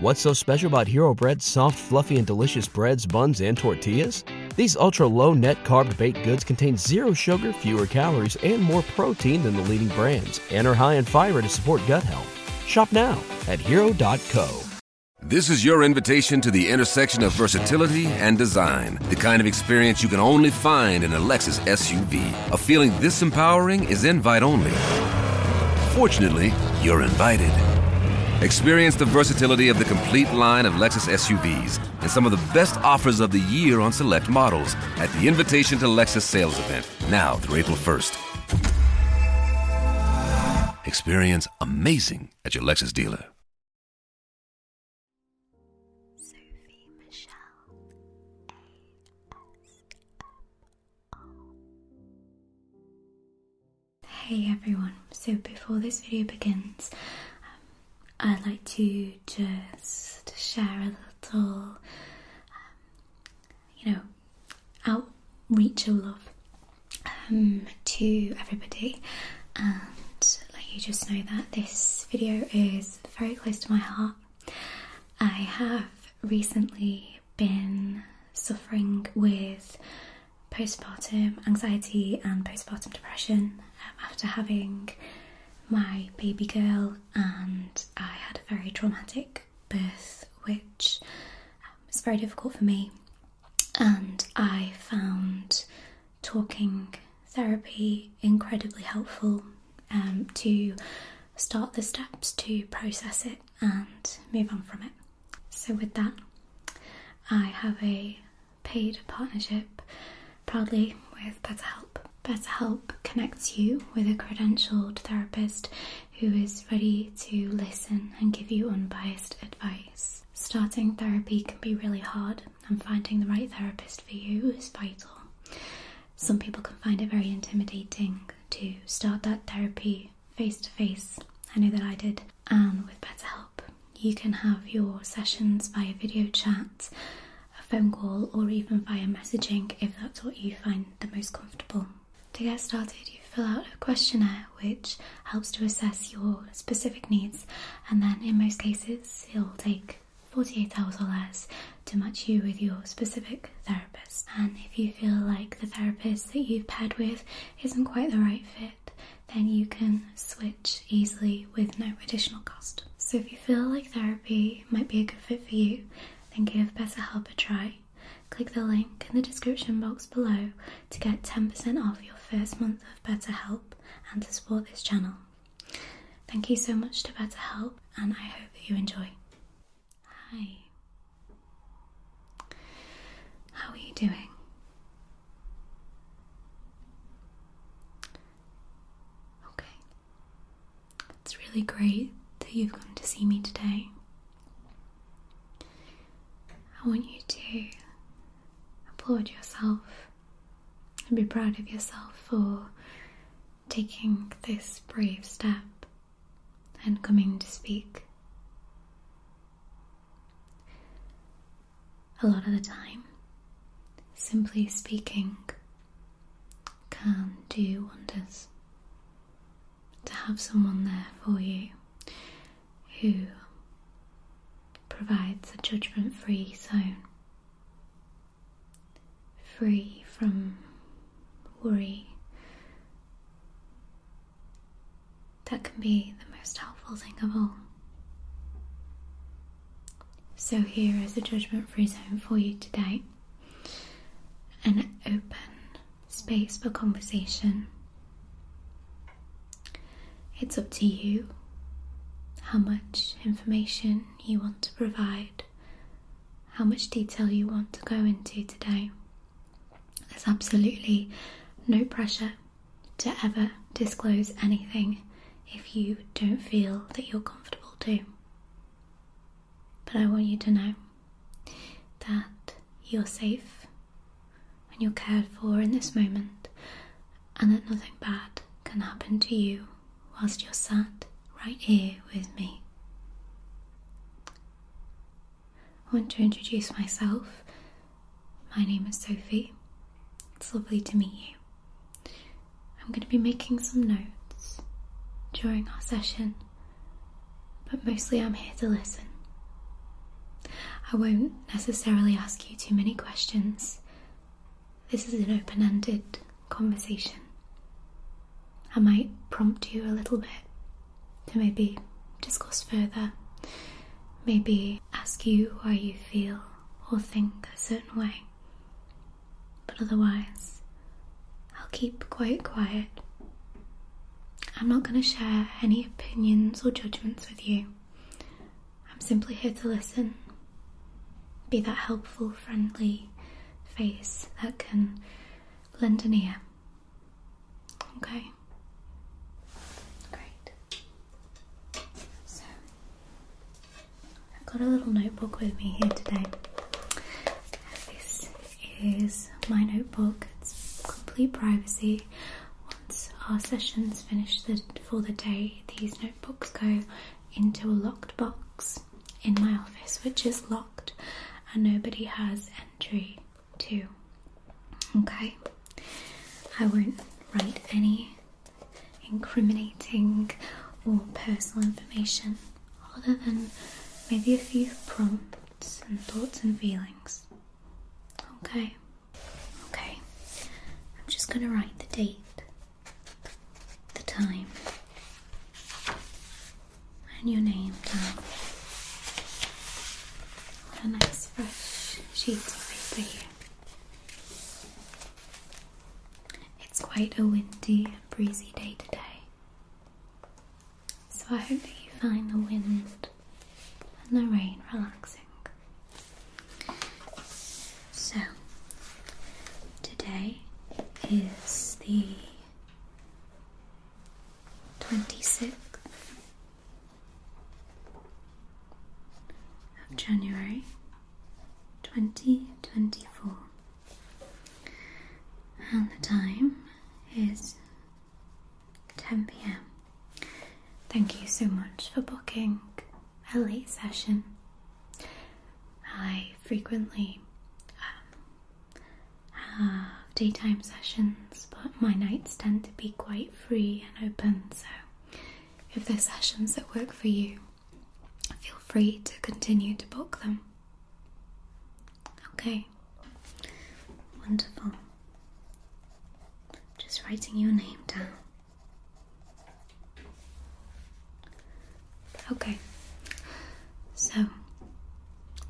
What's so special about Hero Bread's soft, fluffy, and delicious breads, buns, and tortillas? These ultra-low net-carb baked goods contain zero sugar, fewer calories, and more protein than the leading brands, and are high in fiber to support gut health. Shop now at hero.co. This is your invitation to the intersection of versatility and design, the kind of experience you can only find in a Lexus SUV. A feeling this empowering is invite only. Fortunately, you're invited. Experience the versatility of the complete line of Lexus SUVs and some of the best offers of the year on select models at the Invitation to Lexus sales event, now through April 1st. Experience amazing at your Lexus dealer. Hey everyone, so before this video begins, I'd like to just share a little, outreach of love to everybody, and let you just know that this video is very close to my heart. I have recently been suffering with postpartum anxiety and postpartum depression after having my baby girl, and I had a very traumatic birth, which was very difficult for me, and I found talking therapy incredibly helpful to start the steps to process it and move on from it. So with that, I have a paid partnership proudly with BetterHelp. BetterHelp connects you with a credentialed therapist who is ready to listen and give you unbiased advice. Starting therapy can be really hard, and finding the right therapist for you is vital. Some people can find it very intimidating to start that therapy face to face. I know that I did. And with BetterHelp, you can have your sessions via video chat, a phone call, or even via messaging if that's what you find the most comfortable. To get started, you fill out a questionnaire which helps to assess your specific needs, and then in most cases it will take 48 hours or less to match you with your specific therapist. And if you feel like the therapist that you've paired with isn't quite the right fit, then you can switch easily with no additional cost. So if you feel like therapy might be a good fit for you, then give BetterHelp a try. Click the link in the description box below to get 10% off your first month of BetterHelp and to support this channel. Thank you so much to BetterHelp, and I hope that you enjoy. Hi. How are you doing? Okay. It's really great that you've come to see me today. I want you to applaud yourself and be proud of yourself for taking this brave step and coming to speak. A lot of the time, simply speaking can do wonders. To have someone there for you who provides a judgment-free zone, free from worry, that can be the most helpful thing of all. So here is a judgment-free zone for you today, an open space for conversation. It's up to you how much information you want to provide, how much detail you want to go into today. There's absolutely no pressure to ever disclose anything if you don't feel that you're comfortable to. But I want you to know that you're safe and you're cared for in this moment, and that nothing bad can happen to you whilst you're sat right here with me. I want to introduce myself. My name is Sophie. It's lovely to meet you. I'm going to be making some notes during our session, but mostly I'm here to listen. I won't necessarily ask you too many questions. This is an open-ended conversation. I might prompt you a little bit to maybe discuss further, maybe ask you why you feel or think a certain way. But otherwise, I'll keep quite quiet. I'm not going to share any opinions or judgments with you. I'm simply here to listen, be that helpful, friendly face that can lend an ear. Okay? Great. So, I've got a little notebook with me here today. This is my notebook. It's complete privacy. Once our session's finished for the day, these notebooks go into a locked box in my office, which is locked and nobody has entry to. Okay? I won't write any incriminating or personal information other than maybe a few prompts and thoughts and feelings. Okay? Okay. I'm just going to write the date, the time, and your name down on a nice fresh sheet of paper here. It's quite a windy and breezy day today, so I hope that you find the wind and the rain relaxing. So, today is the 26th of January 2024, and the time is 10 p.m. Thank you so much for booking a late session. I frequently have daytime sessions, but my nights tend to be quite free and open, so if there's sessions that work for you, feel free to continue to book them. Okay, wonderful. Just writing your name down. Okay, so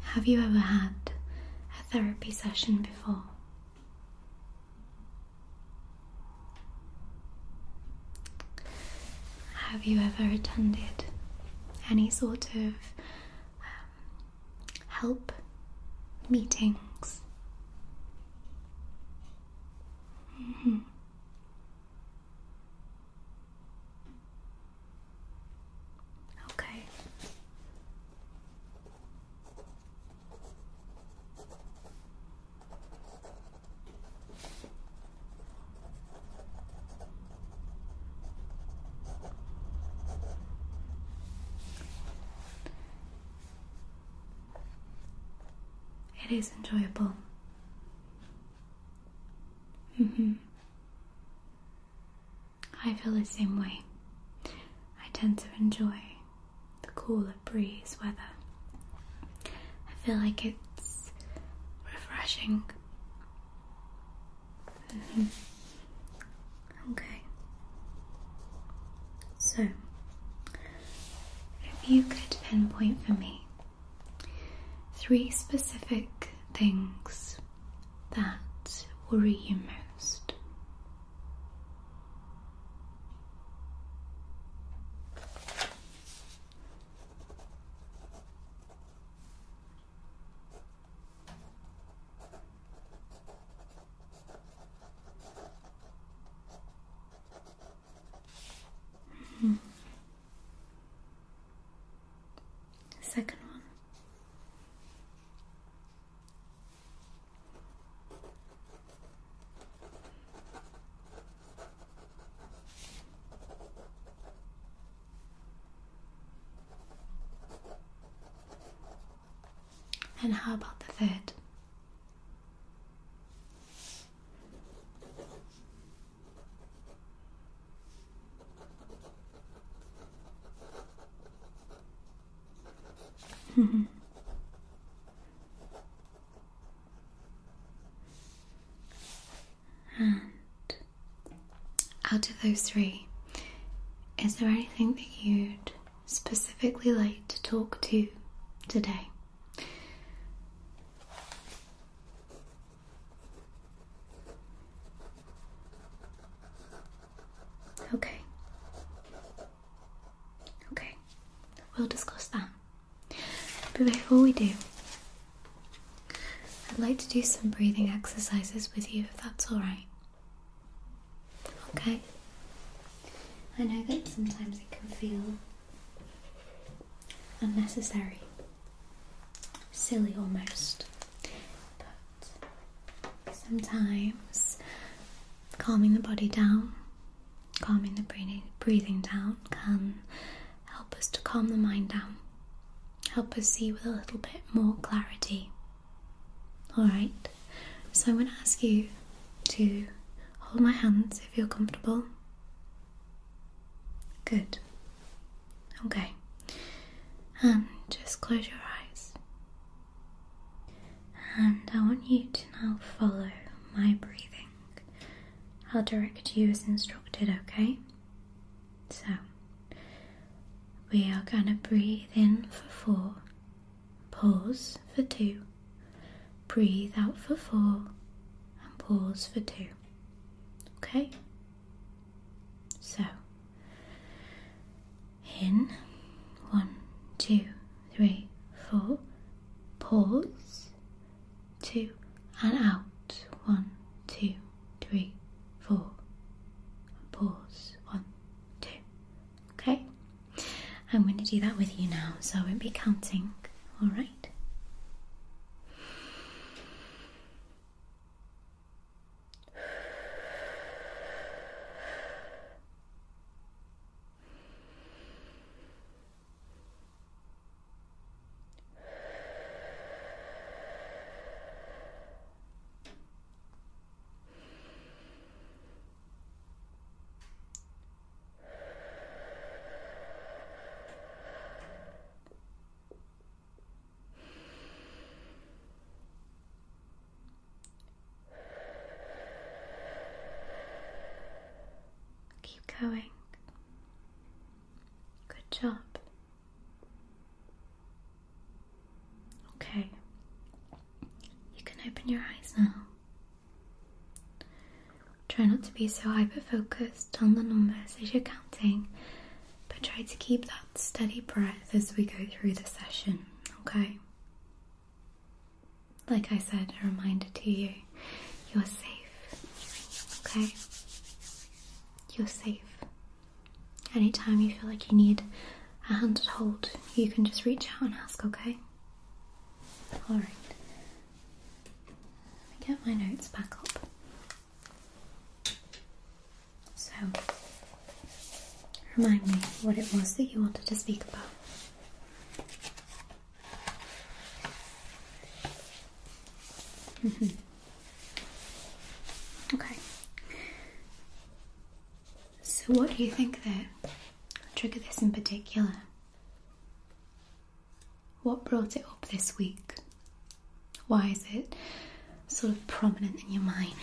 have you ever had a therapy session before? Have you ever attended any sort of help meetings? Mm-hmm. Okay. It is enjoyable. Mm-hmm. I feel the same way. I tend to enjoy the cooler breeze weather. I feel like it's refreshing. Mm-hmm. Okay. So, if you could pinpoint for me 3 specific things that worry you most. Mm-hmm. Second. And how about the third? those three, is there anything that you'd specifically like to talk to today? Okay. Okay. We'll discuss that. But before we do, I'd like to do some breathing exercises with you, if that's alright. Okay? I know that sometimes it can feel unnecessary, silly almost, but sometimes calming the body down, calming the breathing down can help us to calm the mind down, help us see with a little bit more clarity. Alright, so I'm going to ask you to hold my hands if you're comfortable. Good. Okay. And just close your eyes. And I want you to now follow my breathing. I'll direct you as instructed, okay? So, we are going to breathe in for 4, pause for 2, breathe out for 4, and pause for 2. Okay? So, in, 1, 2, 3, 4, pause, 2, and out, 1, 2, 3, 4, pause, 1, 2, okay? I'm going to do that with you now, so I won't be counting, alright? Going. Good job. Okay. You can open your eyes now. Try not to be so hyper-focused on the numbers as you're counting, but try to keep that steady breath as we go through the session, okay? Like I said, a reminder to you, you're safe, okay? You're safe. Anytime you feel like you need a hand to hold, you can just reach out and ask, okay? Alright. Let me get my notes back up. So, remind me what it was that you wanted to speak about. Okay. So what do you think that triggered this in particular? What brought it up this week? Why is it sort of prominent in your mind?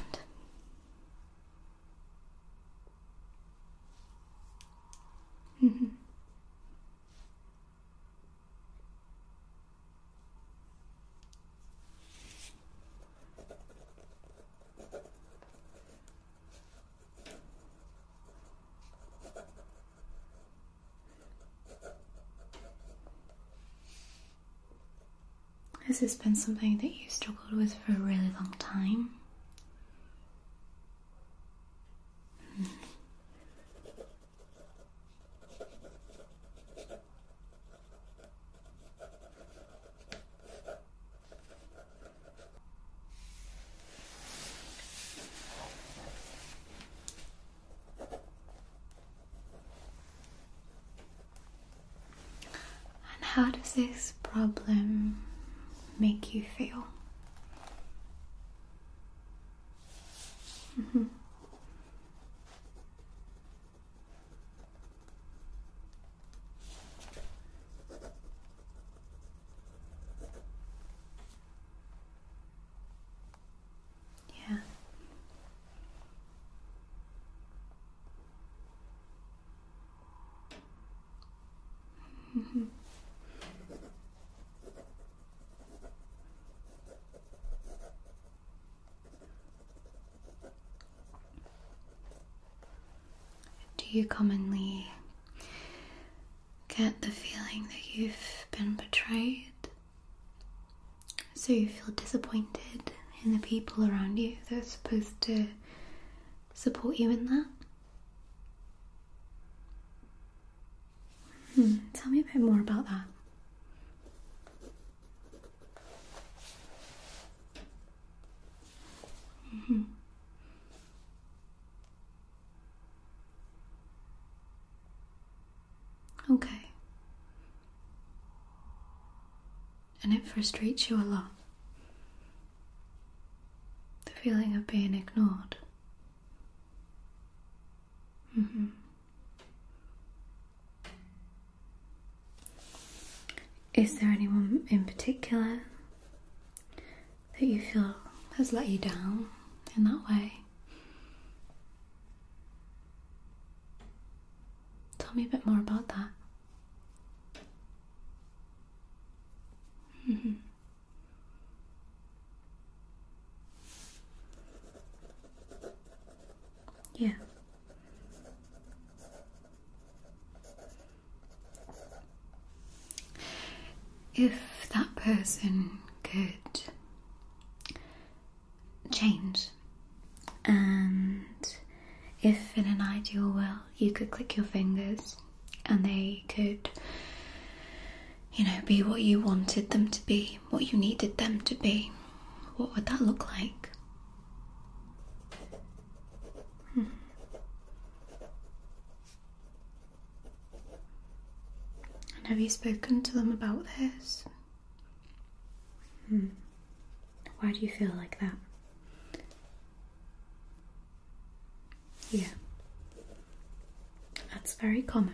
Has this been something that you struggled with for a really long time? And how does this problem make you feel? Yeah. you commonly get the feeling that you've been betrayed. So you feel disappointed in the people around you that are supposed to support you in that. Tell me a bit more about that. Okay. And it frustrates you a lot. The feeling of being ignored. Is there anyone in particular that you feel has let you down in that way? Tell me a bit more about that. Yeah. If that person could change, and if in an ideal world you could click your fingers and they could, you know, be what you wanted them to be, what you needed them to be, what would that look like? Have you spoken to them about this? Why do you feel like that? Yeah. That's very common.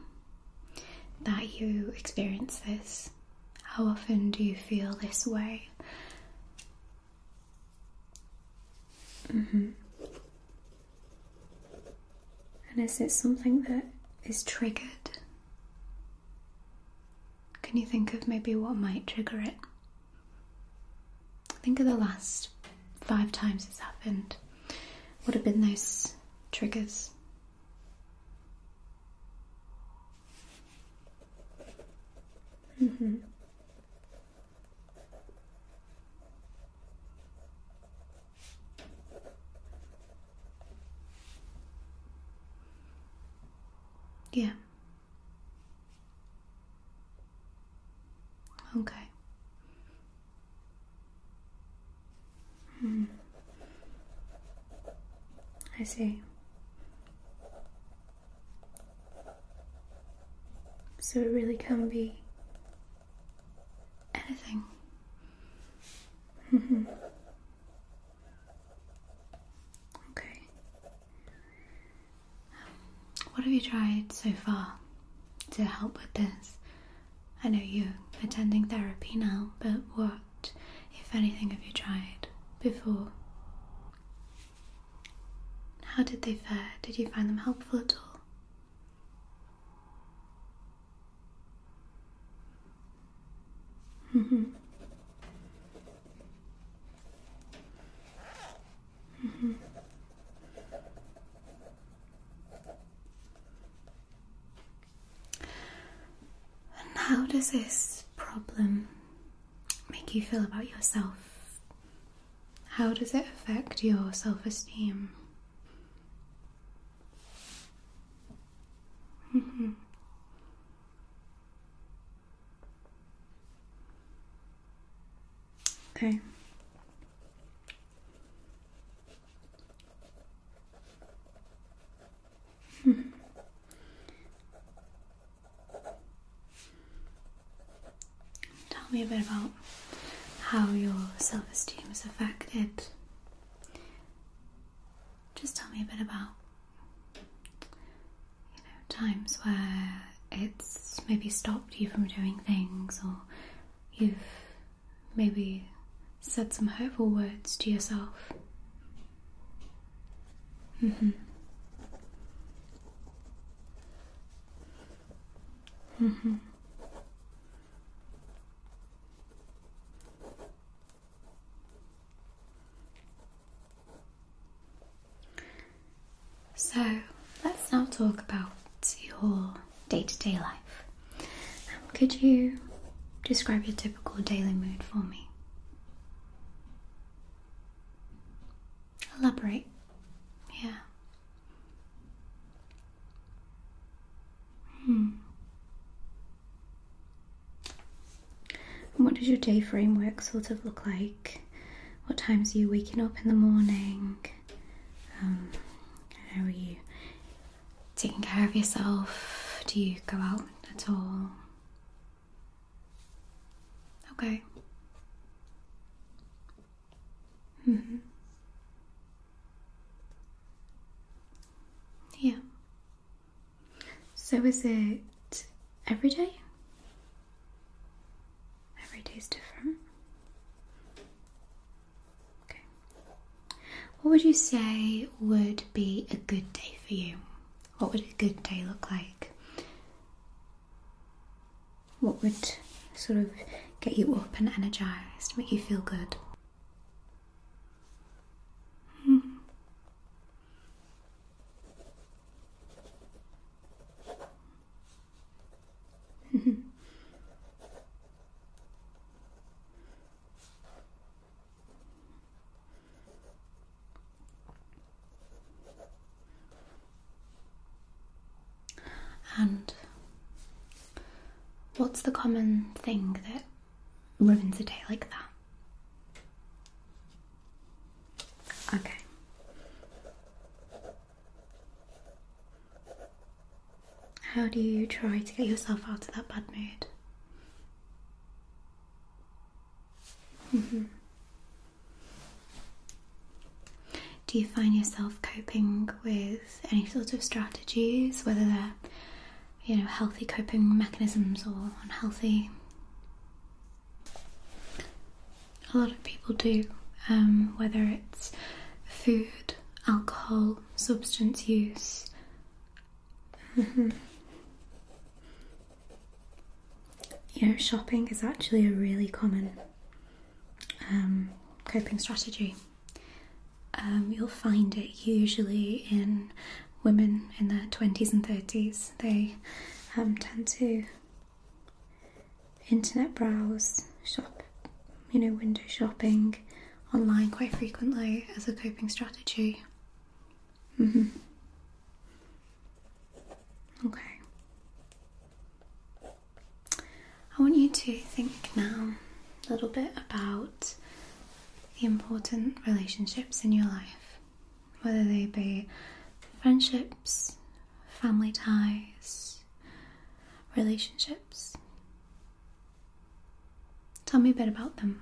that you experience this? How often do you feel this way? And is it something that is triggered? Can you think of maybe what might trigger it? Think of the last 5 times it's happened. What have been those triggers? Yeah. Okay. I see. So it really can be anything. Okay. What have you tried so far to help with this? I know you're attending therapy now, but what, if anything, have you tried before? How did they fare? Did you find them helpful at all? And how does this problem make you feel about yourself? How does it affect your self-esteem? Okay. Tell me a bit about how your self-esteem is affected. Just tell me a bit about, times where it's maybe stopped you from doing things, or you've maybe said some hurtful words to yourself. So let's now talk about your day-to-day life. Could you describe your typical daily mood for me? Elaborate. Yeah. And what does your day framework sort of look like? What times are you waking up in the morning? How are you taking care of yourself? Do you go out at all? Okay. Yeah. So is it every day? Every day's different. Okay. What would you say would be a good day for you? What would a good day look like? What would sort of get you up and energized, make you feel good? And what's the common thing that ruins a day like that? Okay. How do you try to get yourself out of that bad mood? Do you find yourself coping with any sort of strategies, whether they're healthy coping mechanisms or unhealthy? A lot of people do, whether it's food, alcohol, substance use. Shopping is actually a really common coping strategy. You'll find it usually in women in their 20s and 30s. They tend to internet browse, shop, window shopping online quite frequently as a coping strategy. Okay. I want you to think now a little bit about the important relationships in your life, whether they be friendships, family ties, relationships. Tell me a bit about them.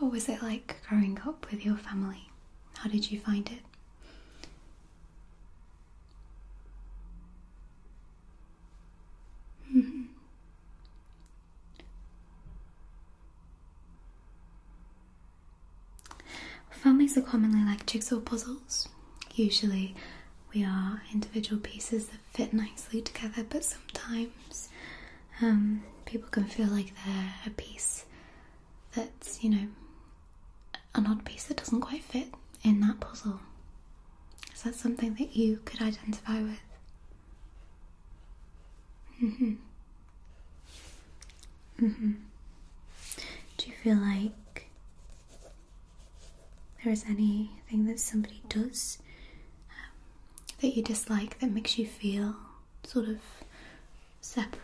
What was it like growing up with your family? How did you find it? Families games are commonly like jigsaw puzzles. Usually we are individual pieces that fit nicely together, but sometimes people can feel like they're a piece that's, you know, an odd piece that doesn't quite fit in that puzzle. Is that something that you could identify with? Mm-hmm. Mm-hmm. Do you feel like there is anything that somebody does that you dislike that makes you feel sort of separate?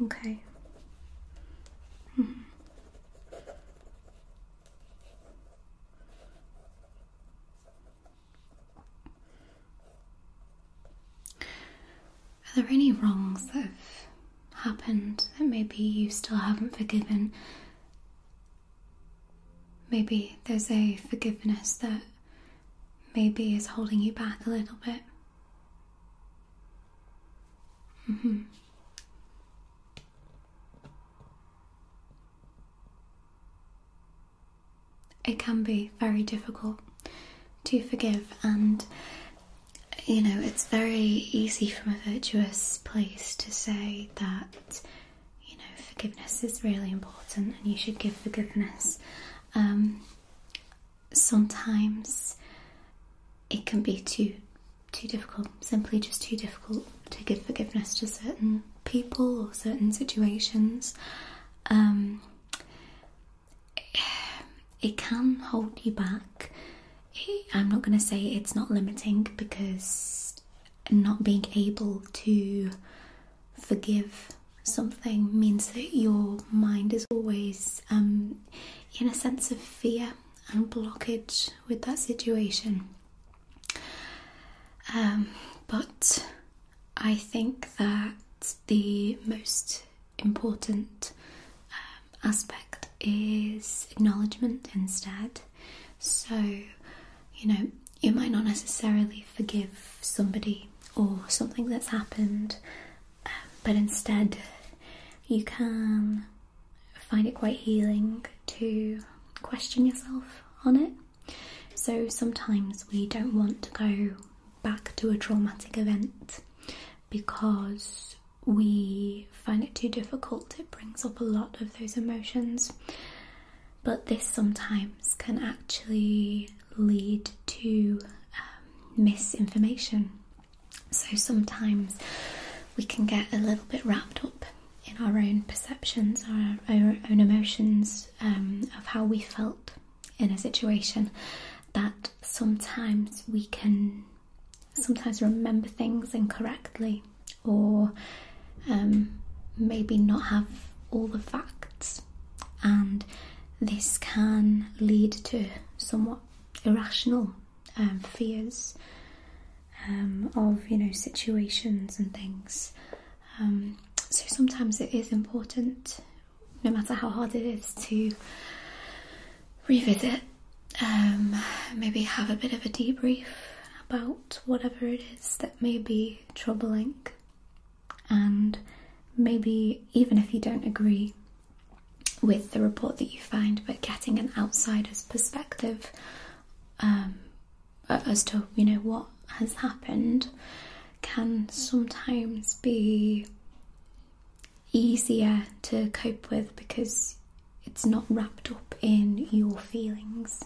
Okay. Are there any wrongs that have happened that maybe you still haven't forgiven? Maybe there's a forgiveness that maybe is holding you back a little bit. Mm-hmm. It can be very difficult to forgive, and you know, it's very easy from a virtuous place to say that, you know, forgiveness is really important and you should give forgiveness. Sometimes it can be too difficult, simply just too difficult to give forgiveness to certain people or certain situations. It can hold you back. I'm not going to say it's not limiting, because not being able to forgive something means that your mind is always in a sense of fear and blockage with that situation. But I think that the most important aspect is acknowledgement instead. So, you know, you might not necessarily forgive somebody or something that's happened, but instead you can find it quite healing to question yourself on it. So sometimes we don't want to go back to a traumatic event because we find it too difficult. It brings up a lot of those emotions, but this sometimes can actually lead to misinformation. So sometimes we can get a little bit wrapped up in our own perceptions, our own emotions of how we felt in a situation, that sometimes we can sometimes remember things incorrectly, or maybe not have all the facts, and this can lead to somewhat irrational fears of, you know, situations and things. So sometimes it is important, no matter how hard it is, to revisit, maybe have a bit of a debrief about whatever it is that may be troubling. And maybe even if you don't agree with the report that you find, but getting an outsider's perspective as to, you know, what has happened can sometimes be easier to cope with, because it's not wrapped up in your feelings.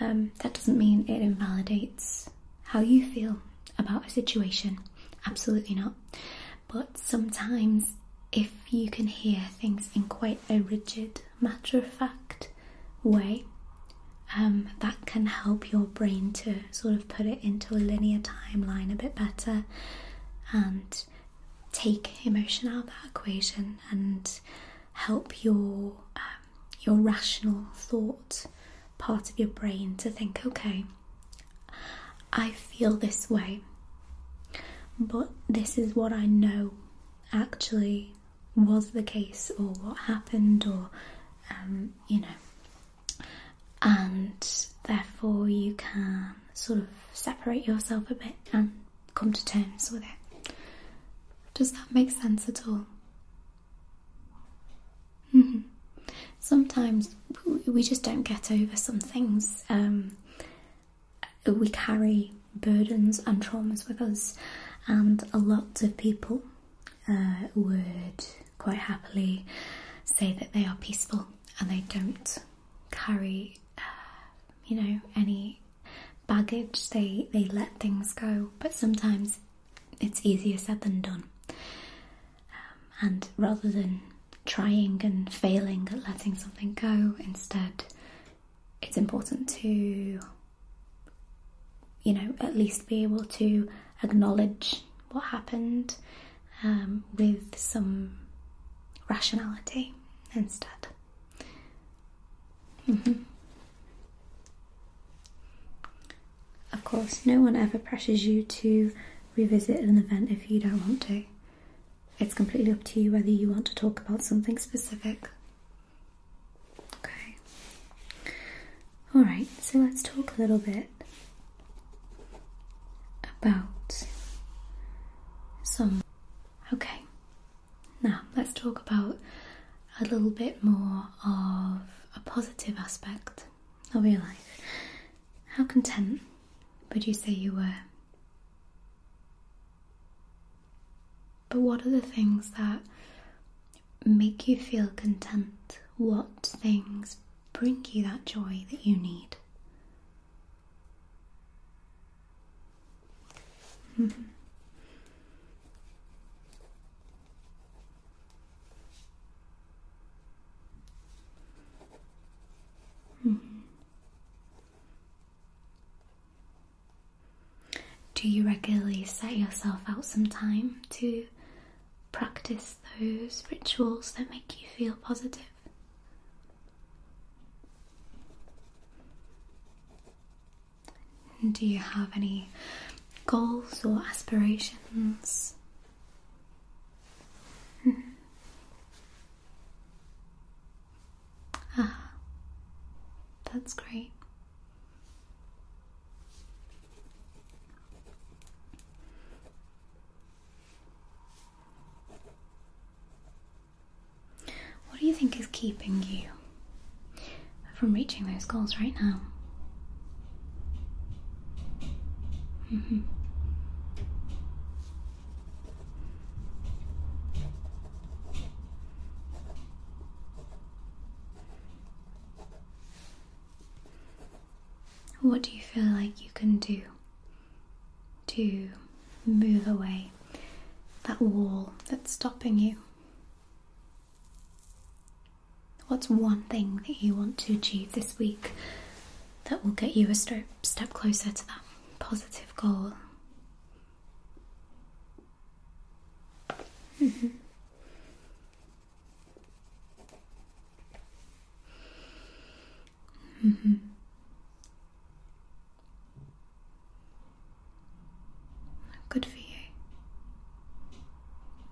That doesn't mean it invalidates how you feel about a situation. Absolutely not. But sometimes if you can hear things in quite a rigid, matter-of-fact way, that can help your brain to sort of put it into a linear timeline a bit better and take emotion out of that equation and help your rational thought part of your brain to think, okay, I feel this way, but this is what I know actually was the case, or what happened, or and therefore you can sort of separate yourself a bit and come to terms with it. Does that make sense at all? Sometimes we just don't get over some things. We carry burdens and traumas with us, and a lot of people would quite happily say that they are peaceful and they don't carry any baggage. They let things go, but sometimes it's easier said than done, and rather than trying and failing at letting something go, instead it's important to at least be able to acknowledge what happened with some rationality instead. Of course, no one ever pressures you to revisit an event if you don't want to. It's completely up to you whether you want to talk about something specific. Okay. Alright, so let's talk a little bit about some... Okay. Now, let's talk about a little bit more of a positive aspect of your life. How content would you say you were? But what are the things that make you feel content? What things bring you that joy that you need? Do you regularly set yourself out some time to practice those rituals that make you feel positive? And do you have any goals or aspirations? That's great. What do you think is keeping you from reaching those goals right now? What do you feel like you can do to move away that wall that's stopping you? What's one thing that you want to achieve this week that will get you a step closer to that positive goal? Good for you.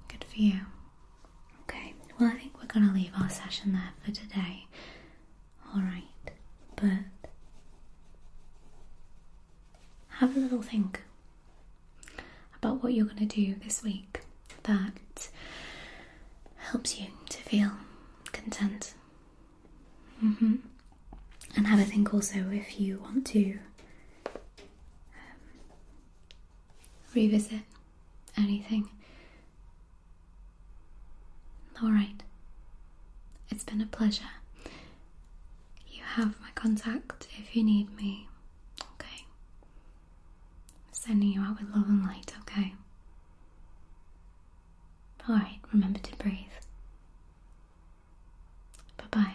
Good for you. Okay, well, I think we're going to leave our session there for today. Alright, but have a little think about what you're going to do this week that helps you to feel content. And have a think also if you want to revisit anything. Alright, it's been a pleasure. You have my contact if you need me. Okay. I'm sending you out with love and light, okay? Alright, remember to breathe. Bye-bye.